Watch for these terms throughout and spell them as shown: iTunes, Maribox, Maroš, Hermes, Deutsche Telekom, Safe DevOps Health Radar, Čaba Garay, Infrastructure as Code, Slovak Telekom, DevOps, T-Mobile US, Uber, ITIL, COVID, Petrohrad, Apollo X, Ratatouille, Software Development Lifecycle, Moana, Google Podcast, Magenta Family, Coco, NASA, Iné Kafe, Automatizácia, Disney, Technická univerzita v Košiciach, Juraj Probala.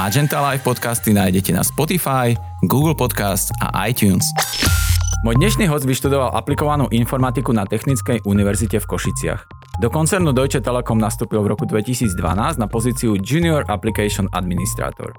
Magenta Live podcasty nájdete na Spotify, Google Podcast a iTunes. Môj dnešný host vyštudoval aplikovanú informatiku na Technickej univerzite v Košiciach. Do koncernu Deutsche Telekom nastúpil v roku 2012 na pozíciu Junior Application Administrator.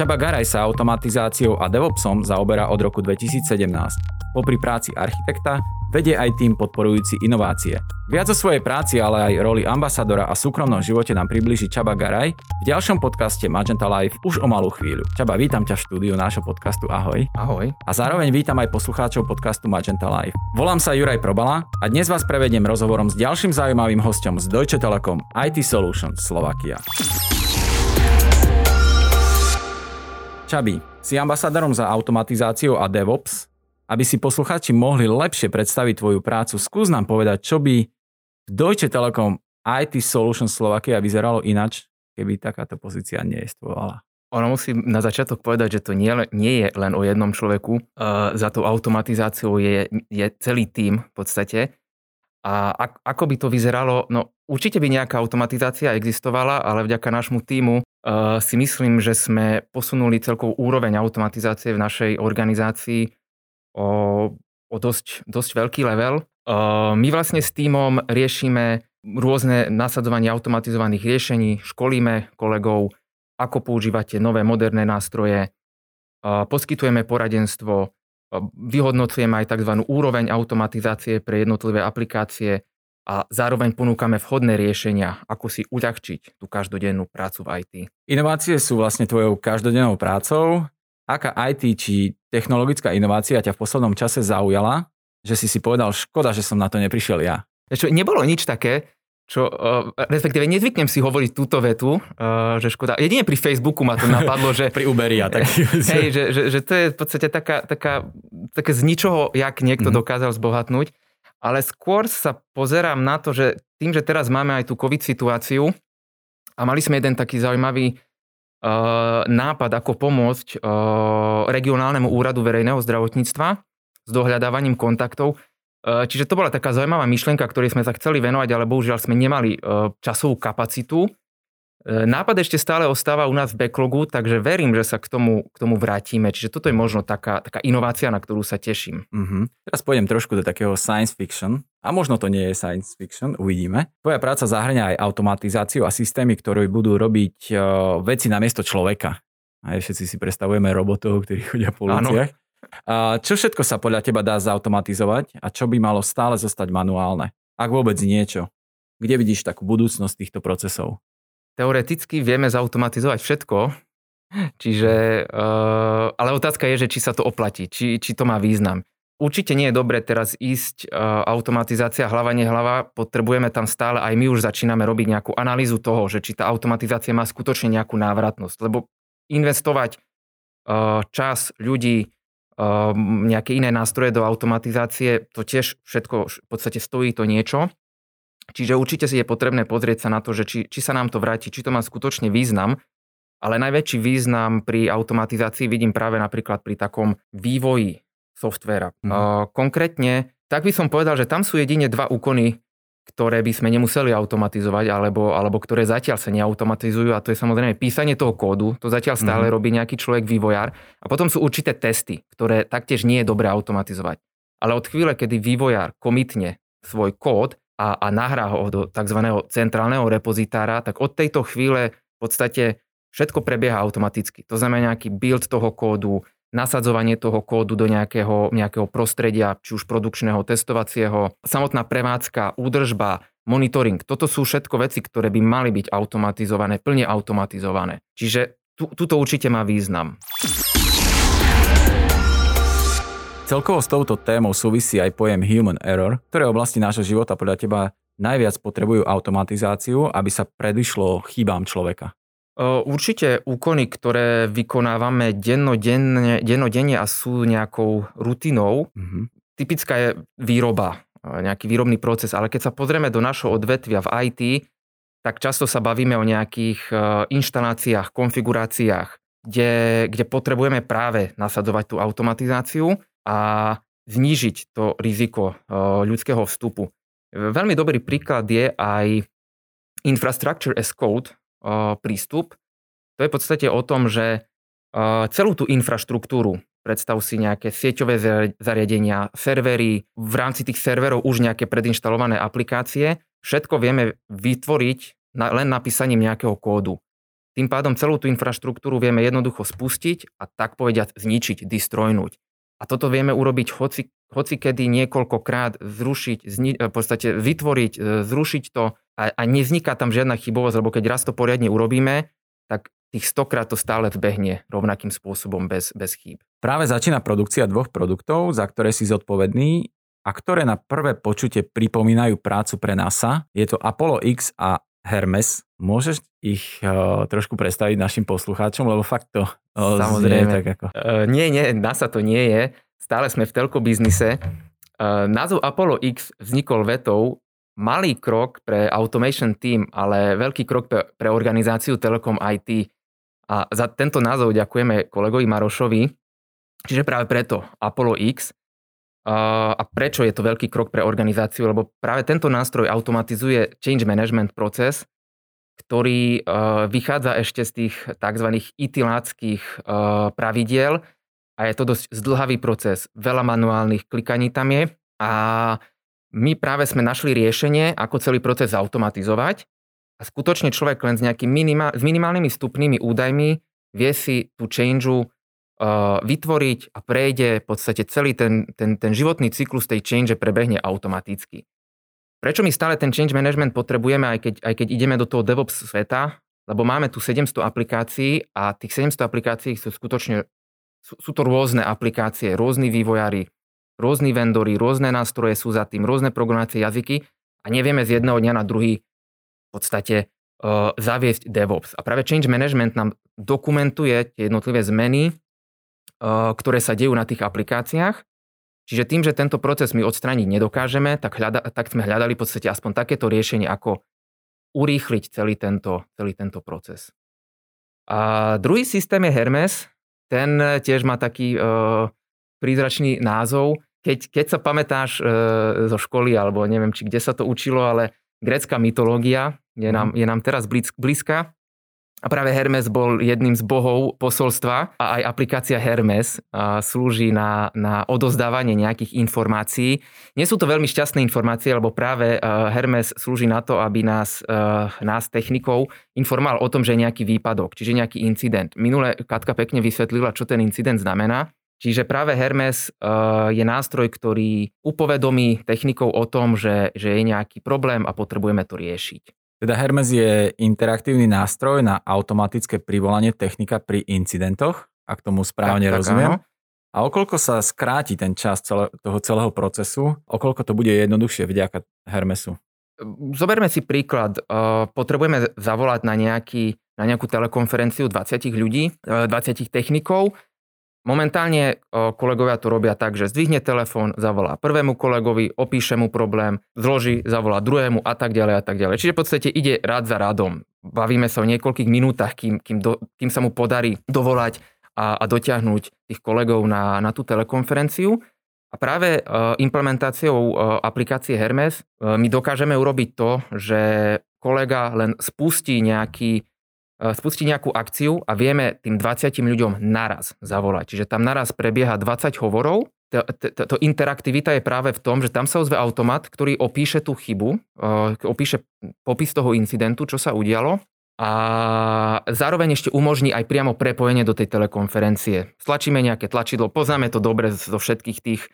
Čaba Garay sa automatizáciou a DevOpsom zaoberá od roku 2017. Popri práci architekta vedie aj tým podporujúci inovácie. Viac o svojej práci, ale aj roli ambasadora a súkromnom živote nám priblíži Čaba Garay v ďalšom podcaste Magenta Live už o malú chvíľu. Čaba, vítam ťa v štúdiu nášho podcastu. Ahoj. Ahoj. A zároveň vítam aj poslucháčov podcastu Magenta Live. Volám sa Juraj Probala a dnes vás prevediem rozhovorom s ďalším zaujímavým hosťom z Deutsche Telekom IT Solutions Slovakia. Čabi, si ambasádorom za automatizáciu a DevOps. Aby si poslucháči mohli lepšie predstaviť tvoju prácu, skús nám povedať, čo by v Deutsche Telekom IT Solutions Slovakia vyzeralo inač, keby takáto pozícia neexistovala. Ono musím na začiatok povedať, že to nie je len o jednom človeku. Za tou automatizáciou je celý tím v podstate. A ako by to vyzeralo? No určite by nejaká automatizácia existovala, ale vďaka nášmu tímu si myslím, že sme posunuli celkovú úroveň automatizácie v našej organizácii o dosť veľký level. My vlastne s tímom riešime rôzne nasadzovanie automatizovaných riešení, školíme kolegov, ako používate nové moderné nástroje, poskytujeme poradenstvo, vyhodnocujeme aj tzv. Úroveň automatizácie pre jednotlivé aplikácie a zároveň ponúkame vhodné riešenia, ako si uľahčiť tú každodennú prácu v IT. Inovácie sú vlastne tvojou každodennou prácou. Aká IT či technologická inovácia ťa v poslednom čase zaujala, že si povedal, škoda, že som na to neprišiel ja? Nebolo nič také, čo, respektíve nezvyknem si hovoriť túto vetu, že škoda. Jedine pri Facebooku ma to napadlo, že... pri Uberi a taký. Hej, že to je v podstate také z ničoho, jak niekto dokázal zbohatnúť. Ale skôr sa pozerám na to, že tým, že teraz máme aj tú COVID situáciu a mali sme jeden taký zaujímavý nápad, ako pomôcť regionálnemu úradu verejného zdravotníctva s dohľadávaním kontaktov, čiže to bola taká zaujímavá myšlienka, ktorej sme sa chceli venovať, ale bohužiaľ sme nemali časovú kapacitu. Nápad ešte stále ostáva u nás v backlogu, takže verím, že sa k tomu vrátime. Čiže toto je možno taká inovácia, na ktorú sa teším. Teraz pôjdem trošku do takého science fiction. A možno to nie je science fiction, uvidíme. Tvoja práca zahŕňa aj automatizáciu a systémy, ktoré budú robiť veci namiesto človeka. A všetci si predstavujeme robotov, ktorí chodia po uliciach. Čo všetko sa podľa teba dá zautomatizovať a čo by malo stále zostať manuálne? Ak vôbec niečo. Kde vidíš takú budúcnosť týchto procesov? Teoreticky vieme zautomatizovať všetko, čiže, ale otázka je, že či sa to oplatí, či to má význam. Určite nie je dobré teraz ísť automatizácia hlava nehlava, potrebujeme tam stále, aj my už začíname robiť nejakú analýzu toho, že či tá automatizácia má skutočne nejakú návratnosť, lebo investovať čas ľudí, nejaké iné nástroje do automatizácie, to tiež všetko v podstate stojí to niečo. Čiže určite si je potrebné pozrieť sa na to, že či sa nám to vráti, či to má skutočne význam, ale najväčší význam pri automatizácii vidím práve napríklad pri takom vývoji softvera. Konkrétne, tak by som povedal, že tam sú jedine dva úkony, ktoré by sme nemuseli automatizovať, alebo ktoré zatiaľ sa neautomatizujú, a to je samozrejme písanie toho kódu, to zatiaľ stále robí nejaký človek, vývojár, a potom sú určité testy, ktoré taktiež nie je dobré automatizovať. Ale od chvíle, kedy vývojár komitne svoj kód a nahrá ho do tzv. Centrálneho repozitára, tak od tejto chvíle v podstate všetko prebieha automaticky. To znamená nejaký build toho kódu, nasadzovanie toho kódu do nejakého prostredia, či už produkčného, testovacieho, samotná prevádzka, údržba, monitoring. Toto sú všetko veci, ktoré by mali byť automatizované, plne automatizované. Čiže tuto určite má význam. Celkovo s touto témou súvisí aj pojem human error, ktoré oblasti nášho života podľa teba najviac potrebujú automatizáciu, aby sa predišlo chybám človeka. Určite úkony, ktoré vykonávame dennodenne a sú nejakou rutinou, typická je výroba, nejaký výrobný proces, ale keď sa pozrieme do našho odvetvia v IT, tak často sa bavíme o nejakých inštaláciách, konfiguráciách, kde potrebujeme práve nasadzovať tú automatizáciu a znížiť to riziko ľudského vstupu. Veľmi dobrý príklad je aj Infrastructure as Code prístup, to To je v podstate o tom, že celú tú infraštruktúru, predstav si nejaké sieťové zariadenia, servery, v rámci tých serverov už nejaké predinštalované aplikácie, všetko vieme vytvoriť len napísaním nejakého kódu. Tým pádom celú tú infraštruktúru vieme jednoducho spustiť a tak povediať zničiť, distrojnúť. A toto vieme urobiť hocikedy niekoľkokrát, vytvoriť, zrušiť to a nevzniká tam žiadna chybovosť, lebo keď raz to poriadne urobíme, tak tých 100-krát to stále vbehne rovnakým spôsobom bez chýb. Práve začína produkcia dvoch produktov, za ktoré si zodpovedný a ktoré na prvé počutie pripomínajú prácu pre NASA. Je to Apollo X a Hermes. Môžeš ich trošku predstaviť našim poslucháčom, lebo fakt to znie tak ako... Nie, NASA to nie je. Stále sme v telkobiznise. Názov Apollo X vznikol vetou malý krok pre automation team, ale veľký krok pre organizáciu Telekom IT. A za tento názov ďakujeme kolegovi Marošovi. Čiže práve preto Apollo X. A prečo je to veľký krok pre organizáciu? Lebo práve tento nástroj automatizuje change management proces, ktorý vychádza ešte z tých tzv. ITILáckých pravidiel a je to dosť zdlhavý proces. Veľa manuálnych klikaní tam je a my práve sme našli riešenie, ako celý proces automatizovať a skutočne človek len s nejakými minimálnymi vstupnými údajmi vie si tú changeu vytvoriť a prejde v podstate celý ten životný cyklus tej change prebehne automaticky. Prečo my stále ten change management potrebujeme, aj keď ideme do toho DevOps sveta, lebo máme tu 700 aplikácií a tých 700 aplikácií sú skutočne, sú to rôzne aplikácie, rôzni vývojári, rôzni vendory, rôzne nástroje sú za tým, rôzne programovacie jazyky a nevieme z jedného dňa na druhý v podstate zaviesť DevOps. A práve change management nám dokumentuje tie jednotlivé zmeny, ktoré sa dejú na tých aplikáciách. Čiže tým, že tento proces my odstrániť nedokážeme, tak sme hľadali v podstate aspoň takéto riešenie, ako urýchliť celý tento proces. A druhý systém je Hermes. Ten tiež má taký prízračný názov. Keď sa pamätáš zo školy, alebo neviem, či kde sa to učilo, ale grécka mytológia je nám teraz blízka. A práve Hermes bol jedným z bohov posolstva a aj aplikácia Hermes slúži na odozdávanie nejakých informácií. Nie sú to veľmi šťastné informácie, lebo práve Hermes slúži na to, aby nás technikov informoval o tom, že je nejaký výpadok, čiže nejaký incident. Minule Katka pekne vysvetlila, čo ten incident znamená. Čiže práve Hermes je nástroj, ktorý upovedomí technikov o tom, že je nejaký problém a potrebujeme to riešiť. Teda Hermes je interaktívny nástroj na automatické privolanie technika pri incidentoch, ak tomu správne rozumiem. Áno. A okoľko sa skráti ten čas toho celého procesu, okoľko to bude jednoduchšie vďaka Hermesu? Zoberme si príklad. Potrebujeme zavolať na nejakú telekonferenciu 20 ľudí, 20 technikov. Momentálne kolegovia to robia tak, že zdvihne telefón, zavolá prvému kolegovi, opíše mu problém, zloží, zavolá druhému a tak ďalej. Čiže v podstate ide rád za radom. Bavíme sa o niekoľkých minútach, kým sa mu podarí dovolať a dotiahnuť tých kolegov na tú telekonferenciu. A práve implementáciou aplikácie Hermes my dokážeme urobiť to, že kolega len spustí nejakú akciu a vieme tým 20 ľuďom naraz zavolať. Čiže tam naraz prebieha 20 hovorov. To interaktivita je práve v tom, že tam sa ozve automat, ktorý opíše tú chybu, opíše popis toho incidentu, čo sa udialo a zároveň ešte umožní aj priamo prepojenie do tej telekonferencie. Stlačíme nejaké tlačidlo, poznáme to dobre zo všetkých tých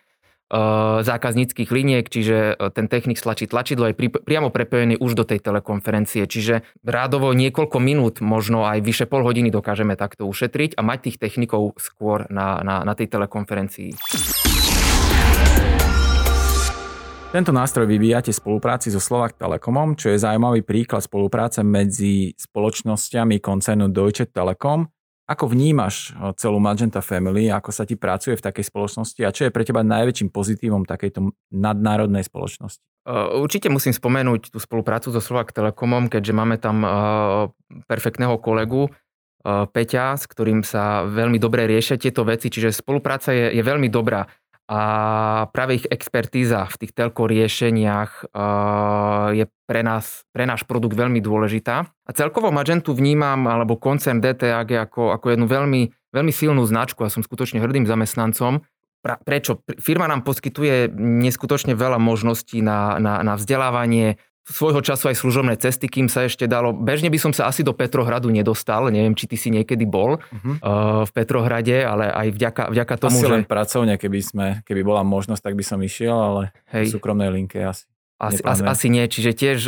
zákazníckých liniek, čiže ten technik stlačí tlačidlo, je priamo prepojený už do tej telekonferencie, čiže rádovo niekoľko minút, možno aj vyše pol hodiny dokážeme takto ušetriť a mať tých technikov skôr na tej telekonferencii. Tento nástroj vyvíjate v spolupráci so Slovak Telekomom, čo je zaujímavý príklad spolupráce medzi spoločnosťami koncernu Deutsche Telekom. Ako vnímaš celú Magenta Family, ako sa ti pracuje v takej spoločnosti a čo je pre teba najväčším pozitívom takejto nadnárodnej spoločnosti? Určite musím spomenúť tú spoluprácu so Slovak Telekomom, keďže máme tam perfektného kolegu Peťa, s ktorým sa veľmi dobre riešia tieto veci, čiže spolupráca je veľmi dobrá. A práve ich expertíza v tých telko riešeniach je pre náš produkt veľmi dôležitá. A celkovo Magentu vnímam, alebo koncern DTAG ako jednu veľmi, veľmi silnú značku a som skutočne hrdým zamestnancom. Prečo? Firma nám poskytuje neskutočne veľa možností na vzdelávanie, svojho času aj služobné cesty, kým sa ešte dalo. Bežne by som sa asi do Petrohradu nedostal, neviem, či ty si niekedy bol v Petrohrade, ale aj vďaka tomu, asi že... Asi len pracovne, keby bola možnosť, tak by som išiel, ale v súkromnej linke asi nie, čiže tiež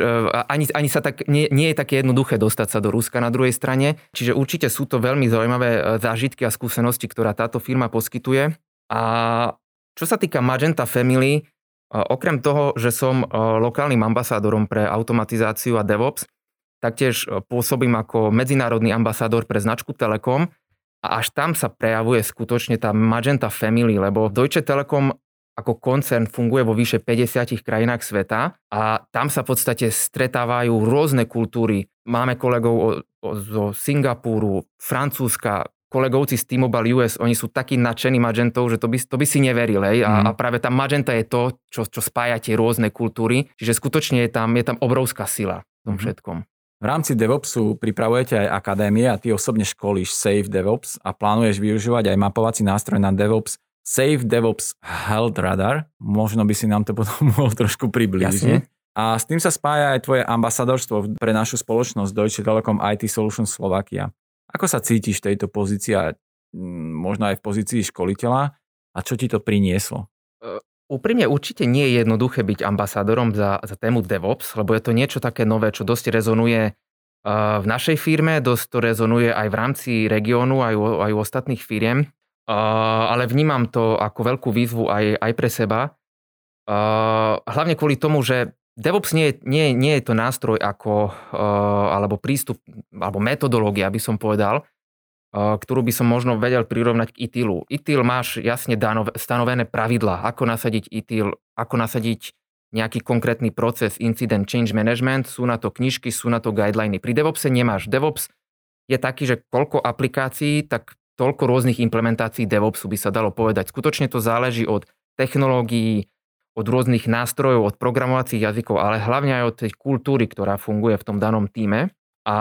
ani sa tak, nie je také jednoduché dostať sa do Ruska na druhej strane, čiže určite sú to veľmi zaujímavé zážitky a skúsenosti, ktorá táto firma poskytuje. A čo sa týka Magenta Family, okrem toho, že som lokálnym ambasádorom pre automatizáciu a DevOps, taktiež pôsobím ako medzinárodný ambasádor pre značku Telekom a až tam sa prejavuje skutočne tá Magenta Family, lebo Deutsche Telekom ako koncern funguje vo vyše 50 krajinách sveta a tam sa v podstate stretávajú rôzne kultúry. Máme kolegov zo Singapúru, Francúzska, kolegovci z T-Mobile US, oni sú takí nadšení Magentou, že to by si neveril. A práve tá Magenta je to, čo spája tie rôzne kultúry. Čiže skutočne je tam obrovská sila v tom všetkom. V rámci DevOpsu pripravujete aj akadémie a ty osobne školíš Safe DevOps a plánuješ využívať aj mapovací nástroj na DevOps Safe DevOps Health Radar. Možno by si nám to potom mohol trošku priblížiť. Jasne. A s tým sa spája aj tvoje ambasadorstvo pre našu spoločnosť Deutsche Telekom IT Solutions Slovakia. Ako sa cítiš v tejto pozícii a možno aj v pozícii školiteľa a čo ti to prinieslo? Úprimne určite nie je jednoduché byť ambasádorom za tému DevOps, lebo je to niečo také nové, čo dosť rezonuje v našej firme, dosť to rezonuje aj v rámci regiónu, aj u ostatných firiem, ale vnímam to ako veľkú výzvu aj pre seba. Hlavne kvôli tomu, že DevOps nie je to nástroj ako, alebo prístup, alebo metodológia, by som povedal, ktorú by som možno vedel prirovnať k ITILu. ITIL máš jasne stanovené pravidlá, ako nasadiť ITIL, ako nasadiť nejaký konkrétny proces, incident, change management, sú na to knižky, sú na to guideliny. Pri DevOpse nemáš. DevOps je taký, že koľko aplikácií, tak toľko rôznych implementácií DevOpsu by sa dalo povedať. Skutočne to záleží od technológií, od rôznych nástrojov, od programovacích jazykov, ale hlavne aj od tej kultúry, ktorá funguje v tom danom tíme. A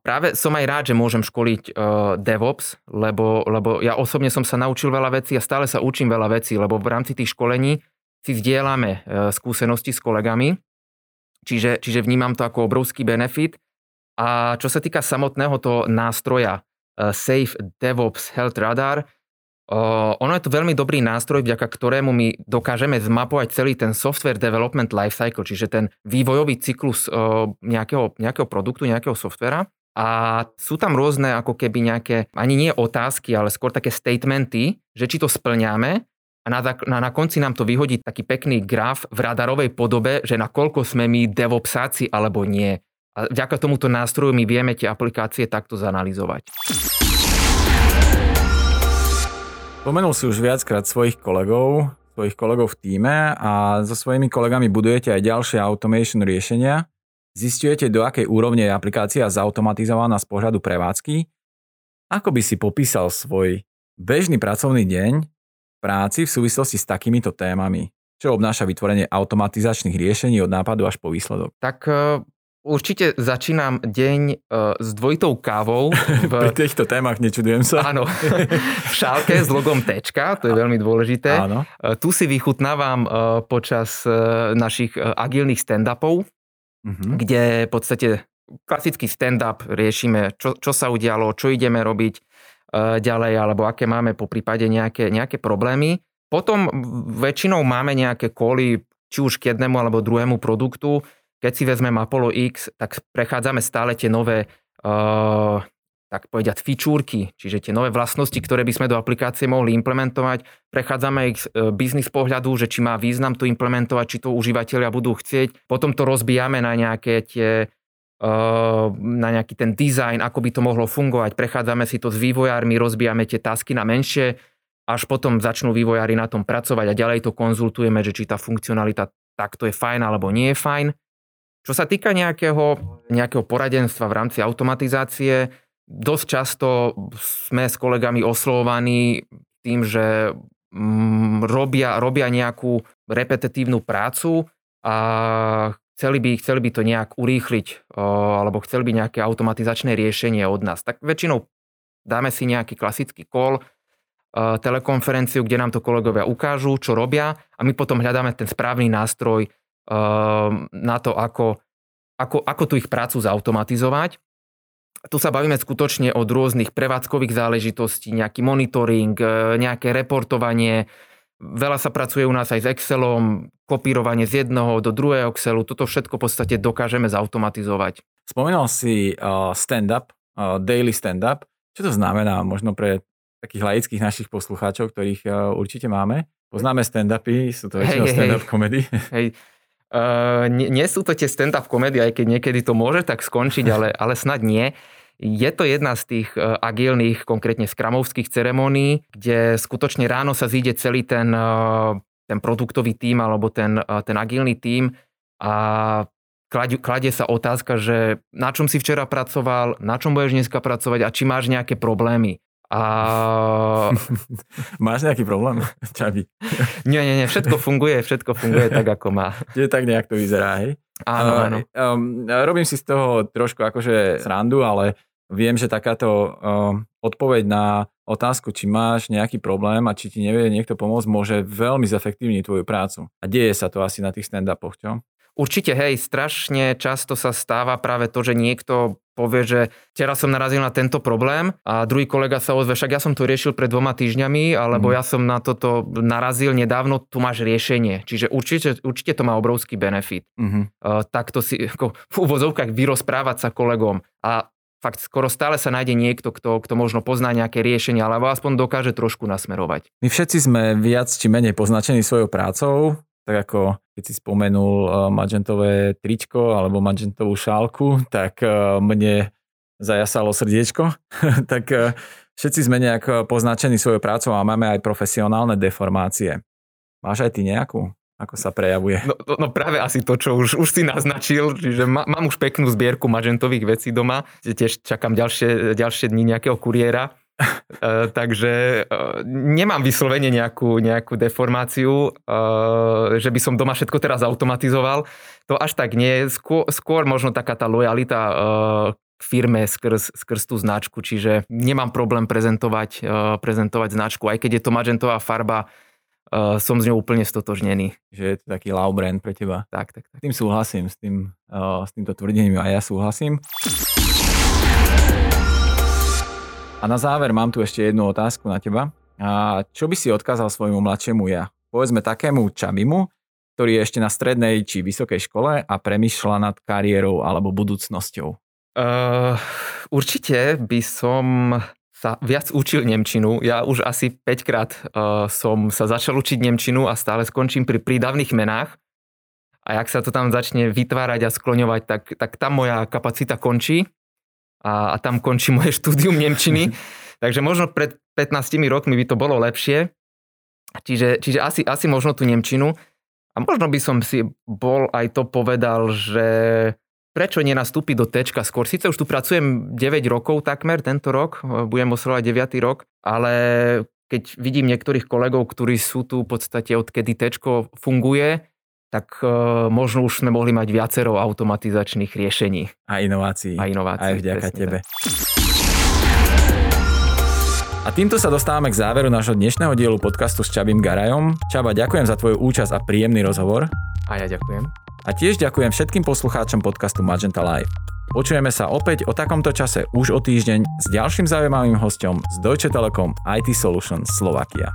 práve som aj rád, že môžem školiť DevOps, lebo ja osobne som sa naučil veľa vecí a stále sa učím veľa vecí, lebo v rámci tých školení si zdieľame skúsenosti s kolegami, čiže vnímam to ako obrovský benefit. A čo sa týka samotného toho nástroja Safe DevOps Health Radar, ono je to veľmi dobrý nástroj, vďaka ktorému my dokážeme zmapovať celý ten Software Development Lifecycle, čiže ten vývojový cyklus nejakého produktu, nejakého softvera. A sú tam rôzne ako keby nejaké, ani nie otázky, ale skôr také statementy, že či to splňame a na konci nám to vyhodí taký pekný graf v radarovej podobe, že nakoľko sme my DevOpsáci alebo nie. A vďaka tomuto nástroju my vieme tie aplikácie takto zanalyzovať. Spomenul si už viackrát svojich kolegov v tíme a so svojimi kolegami budujete aj ďalšie automation riešenia. Zisťujete, do akej úrovne je aplikácia zautomatizovaná z pohľadu prevádzky. Ako by si popísal svoj bežný pracovný deň práci v súvislosti s takýmito témami? Čo obnáša vytvorenie automatizačných riešení od nápadu až po výsledok? Tak určite začínam deň s dvojitou kávou. Pri týchto témach nečudujem sa. Áno, v šálke s logom T-čka, to je veľmi dôležité. Áno. Tu si vychutnávam počas našich agilných stand-upov, kde v podstate klasický stand-up riešime, čo sa udialo, čo ideme robiť ďalej, alebo aké máme po prípade nejaké problémy. Potom väčšinou máme nejaké koly, či už k jednému alebo druhému produktu. Keď si vezmem Apollo X, tak prechádzame stále tie nové, tak povediať, fičúrky, čiže tie nové vlastnosti, ktoré by sme do aplikácie mohli implementovať. Prechádzame ich z biznis pohľadu, že či má význam to implementovať, či to užívateľia budú chcieť. Potom to rozbijame na nejaké na nejaký ten dizajn, ako by to mohlo fungovať. Prechádzame si to s vývojármi, rozbijame tie tasky na menšie, až potom začnú vývojári na tom pracovať a ďalej to konzultujeme, že či tá funkcionalita takto je fajn alebo nie je fajn. Čo sa týka nejakého poradenstva v rámci automatizácie, dosť často sme s kolegami oslovovaní tým, že robia nejakú repetitívnu prácu a chceli by to nejak urýchliť, alebo chceli by nejaké automatizačné riešenie od nás. Tak väčšinou dáme si nejaký klasický call, telekonferenciu, kde nám to kolegovia ukážu, čo robia, a my potom hľadáme ten správny nástroj na to, ako tú ich prácu zautomatizovať. Tu sa bavíme skutočne od rôznych prevádzkových záležitostí, nejaký monitoring, nejaké reportovanie. Veľa sa pracuje u nás aj s Excelom, kopírovanie z jednoho do druhého Excelu. Toto všetko v podstate dokážeme zautomatizovať. Spomínal si stand-up, daily stand-up. Čo to znamená možno pre takých laických našich poslucháčov, ktorých určite máme? Poznáme stand-upy, sú to väčšinou stand-up komedy. Hej. Nie sú to tie stand-up komédie, aj keď niekedy to môže tak skončiť, ale snad nie. Je to jedna z tých agilných, konkrétne scrumovských ceremonií, kde skutočne ráno sa zíde celý ten produktový tím alebo ten agilný tím a kladie sa otázka, že na čom si včera pracoval, na čom budeš dneska pracovať a či máš nejaké problémy. Máš nejaký problém, Čabi? Nie, všetko funguje tak, ako má. Je tak nejak to vyzerá, hej? Áno. Robím si z toho trošku akože srandu, ale viem, že takáto odpoveď na otázku, či máš nejaký problém a či ti nevie niekto pomôcť, môže veľmi zefektívniť tvoju prácu. A deje sa to asi na tých stand-upoch, čo? Určite, hej, strašne často sa stáva práve to, že niekto povie, že teraz som narazil na tento problém a druhý kolega sa ozve, však ja som to riešil pred 2 týždňami, alebo ja som na toto narazil nedávno, tu máš riešenie. Čiže určite to má obrovský benefit. Takto si ako v úvozovkách vyrozprávať sa kolegom a fakt skoro stále sa nájde niekto, kto možno pozná nejaké riešenie, alebo aspoň dokáže trošku nasmerovať. My všetci sme viac či menej poznačení svojou prácou, tak ako keď si spomenul magentové tričko alebo magentovú šálku, tak mne zajasalo srdiečko. Tak všetci sme nejak poznačení svojou prácou a máme aj profesionálne deformácie. Máš aj ty nejakú? Ako sa prejavuje? No práve asi to, čo už si naznačil, že mám už peknú zbierku magentových vecí doma, tiež čakám ďalšie dni nejakého kuriéra. Takže nemám vyslovene nejakú deformáciu, že by som doma všetko teraz automatizoval. To až tak nie. Skôr možno taká tá lojalita k firme skrz tú značku, čiže nemám problém prezentovať značku, aj keď je to magentová farba, som s ňou úplne stotožnený. Že je to taký love brand pre teba. Tak. Tým súhlasím, s týmto tvrdením a ja súhlasím. A na záver mám tu ešte jednu otázku na teba. A čo by si odkázal svojmu mladšiemu ja? Povedzme takému Čabimu, ktorý je ešte na strednej či vysokej škole a premýšľa nad kariérou alebo budúcnosťou. Určite by som sa viac učil nemčinu. Ja už asi 5-krát som sa začal učiť nemčinu a stále skončím pri prídavných menách. A ak sa to tam začne vytvárať a skloňovať, tak tam moja kapacita končí. A tam končí moje štúdium nemčiny. Takže možno pred 15 rokmi by to bolo lepšie. Čiže asi možno tú nemčinu. A možno by som si bol aj to povedal, že prečo nenastúpiť do T-čka skôr. Sice už tu pracujem 9 rokov takmer tento rok, budem oslovať 9. rok, ale keď vidím niektorých kolegov, ktorí sú tu v podstate odkedy T-čko funguje, tak možno už sme mohli mať viacero automatizačných riešení. A inovácií. Aj vďaka tebe. A týmto sa dostávame k záveru nášho dnešného dielu podcastu s Čabim Garayom. Čaba, ďakujem za tvoju účasť a príjemný rozhovor. A ja ďakujem. A tiež ďakujem všetkým poslucháčom podcastu Magenta Live. Počujeme sa opäť o takomto čase už o týždeň s ďalším zaujímavým hosťom z Deutsche Telekom IT Solutions Slovakia.